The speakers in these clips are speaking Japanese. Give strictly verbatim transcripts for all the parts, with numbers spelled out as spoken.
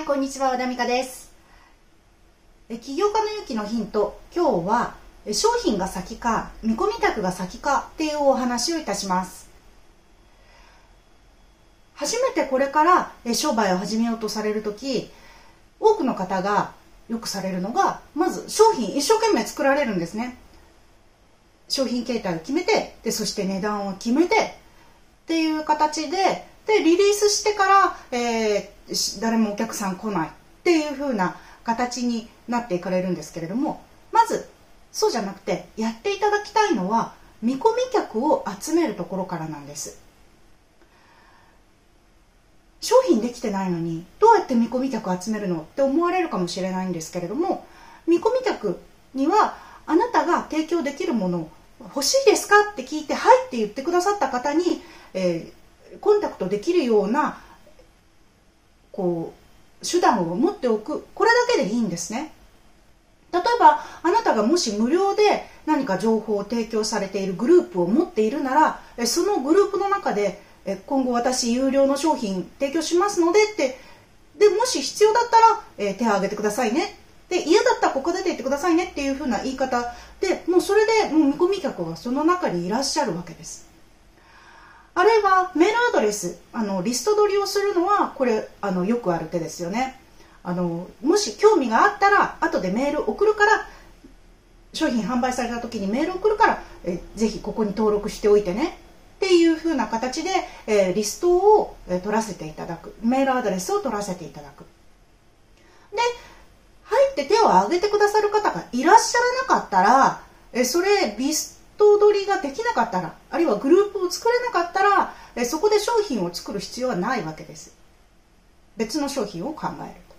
はい、こんにちは、和田美香です。起業家の勇気のヒント、今日は商品が先か見込み客が先かっていうお話をいたします。初めてこれから商売を始めようとされる時、多くの方がよくされるのが、まず商品一生懸命作られるんですね。商品形態を決めて、でそして値段を決めてっていう形で、でリリースしてから、えー、誰もお客さん来ないっていう風な形になっていかれるんですけれども、まずそうじゃなくて、やっていただきたいのは見込み客を集めるところからなんです。商品できてないのにどうやって見込み客集めるのって思われるかもしれないんですけれども、見込み客にはあなたが提供できるもの欲しいですかって聞いて「はい」って言ってくださった方に、えーコンタクトできるようなこう手段を持っておく、これだけでいいんですね。例えばあなたがもし無料で何か情報を提供されているグループを持っているなら、そのグループの中で今後私有料の商品提供しますのでって、でもし必要だったら手を挙げてくださいね、で嫌だったらここ出て言ってくださいねっていうふうな言い方で、もうそれでもう見込み客がその中にいらっしゃるわけです。あるいはメールアドレス、あのリスト取りをするのはこれあのよくある手ですよね。あのもし興味があったら後でメール送るから、商品販売された時にメール送るからえぜひここに登録しておいてねっていうふうな形で、えリストを取らせていただく、メールアドレスを取らせていただく。で入って手を挙げてくださる方がいらっしゃらなかったら、えそれリスト取りができなかったら、あるいはグループを作れなかったら、えそこで商品を作る必要はないわけです。別の商品を考えると、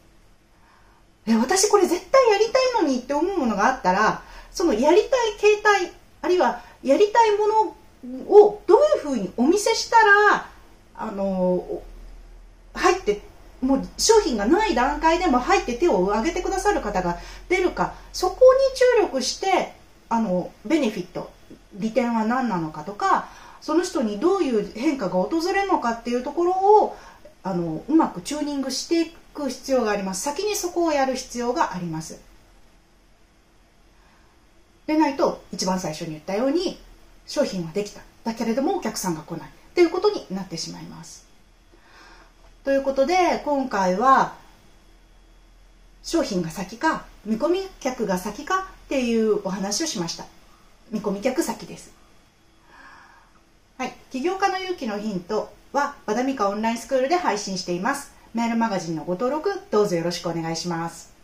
え私これ絶対やりたいのにって思うものがあったら、そのやりたい形態、あるいはやりたいものをどういうふうにお見せしたら、あの入ってもう商品がない段階でも入って手を挙げてくださる方が出るか、そこに注力して、あのベネフィット、利点は何なのかとか、その人にどういう変化が訪れるのかっていうところをあのうまくチューニングしていく必要があります。先にそこをやる必要があります。でないと、一番最初に言ったように商品はできた、だけれどもお客さんが来ないっていうことになってしまいます。ということで今回は、商品が先か見込み客が先かっていうお話をしました。見込み客先です。はい、起業家の勇気のヒントは和田美香オンラインスクールで配信しています。メールマガジンのご登録どうぞよろしくお願いします。